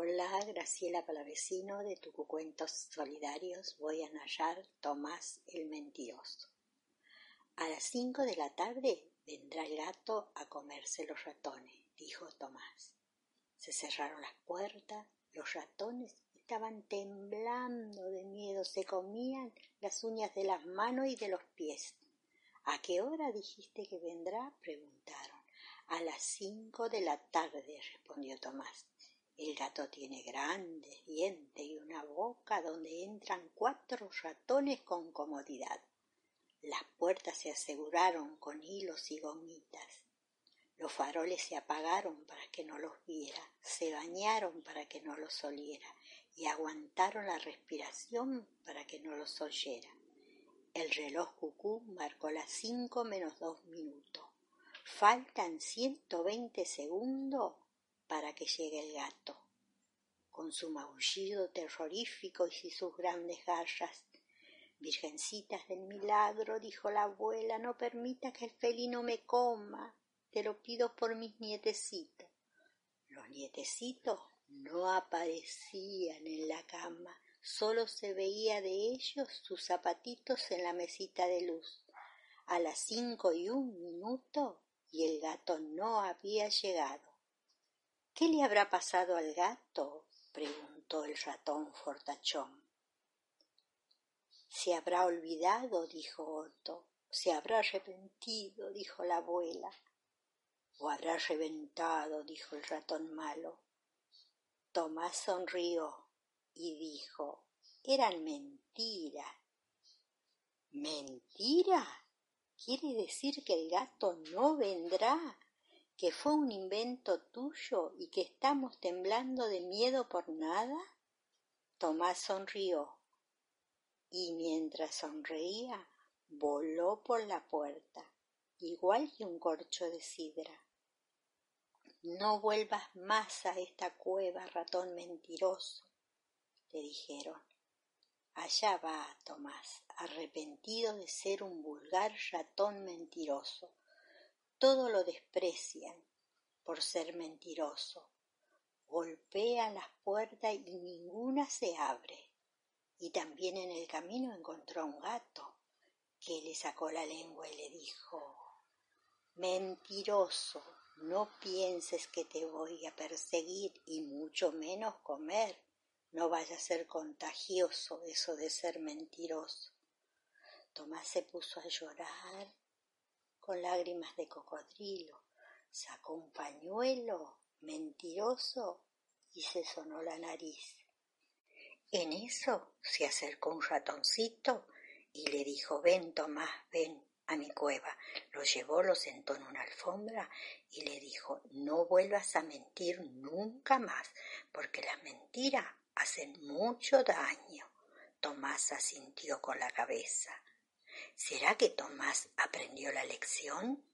Hola, Graciela Palavecino de Tucucuentos Solidarios, voy a narrar Tomás el Mentiroso. A las 5 de la tarde vendrá el gato a comerse los ratones, dijo Tomás. Se cerraron las puertas, los ratones estaban temblando de miedo, se comían las uñas de las manos y de los pies. ¿A qué hora dijiste que vendrá?, preguntaron. A las 5 de la tarde, respondió Tomás. El gato tiene grandes dientes y una boca donde entran 4 ratones con comodidad. Las puertas se aseguraron con hilos y gomitas. Los faroles se apagaron para que no los viera, se bañaron para que no los oliera y aguantaron la respiración para que no los oyera. El reloj cucú marcó las 5 menos 2 minutos. Faltan 120 segundos para que llegue el gato. Con su maullido terrorífico y sus grandes garras. Virgencitas del milagro, dijo la abuela, no permita que el felino me coma, te lo pido por mis nietecitos. Los nietecitos no aparecían en la cama, solo se veía de ellos sus zapatitos en la mesita de luz. A las 5:01 y el gato no había llegado. —¿Qué le habrá pasado al gato? —preguntó el ratón fortachón. —Se habrá olvidado —dijo Otto—, se habrá arrepentido —dijo la abuela—, o habrá reventado —dijo el ratón malo. Tomás sonrió y dijo: —Eran mentiras. —¿Mentira? ¿Quiere decir que el gato no vendrá? ¿Que fue un invento tuyo y que estamos temblando de miedo por nada? Tomás sonrió y mientras sonreía voló por la puerta, igual que un corcho de sidra. No vuelvas más a esta cueva, ratón mentiroso, le dijeron. Allá va Tomás, arrepentido de ser un vulgar ratón mentiroso. Todo lo desprecian por ser mentiroso. Golpea las puertas y ninguna se abre. Y también en el camino encontró un gato que le sacó la lengua y le dijo: mentiroso, no pienses que te voy a perseguir y mucho menos comer. No vaya a ser contagioso eso de ser mentiroso. Tomás se puso a llorar con lágrimas de cocodrilo, sacó un pañuelo mentiroso y se sonó la nariz. En eso se acercó un ratoncito y le dijo: ven Tomás, ven a mi cueva. Lo llevó, lo sentó en una alfombra y le dijo: no vuelvas a mentir nunca más, porque las mentiras hacen mucho daño. Tomás asintió con la cabeza. ¿Será que Tomás aprendió la lección?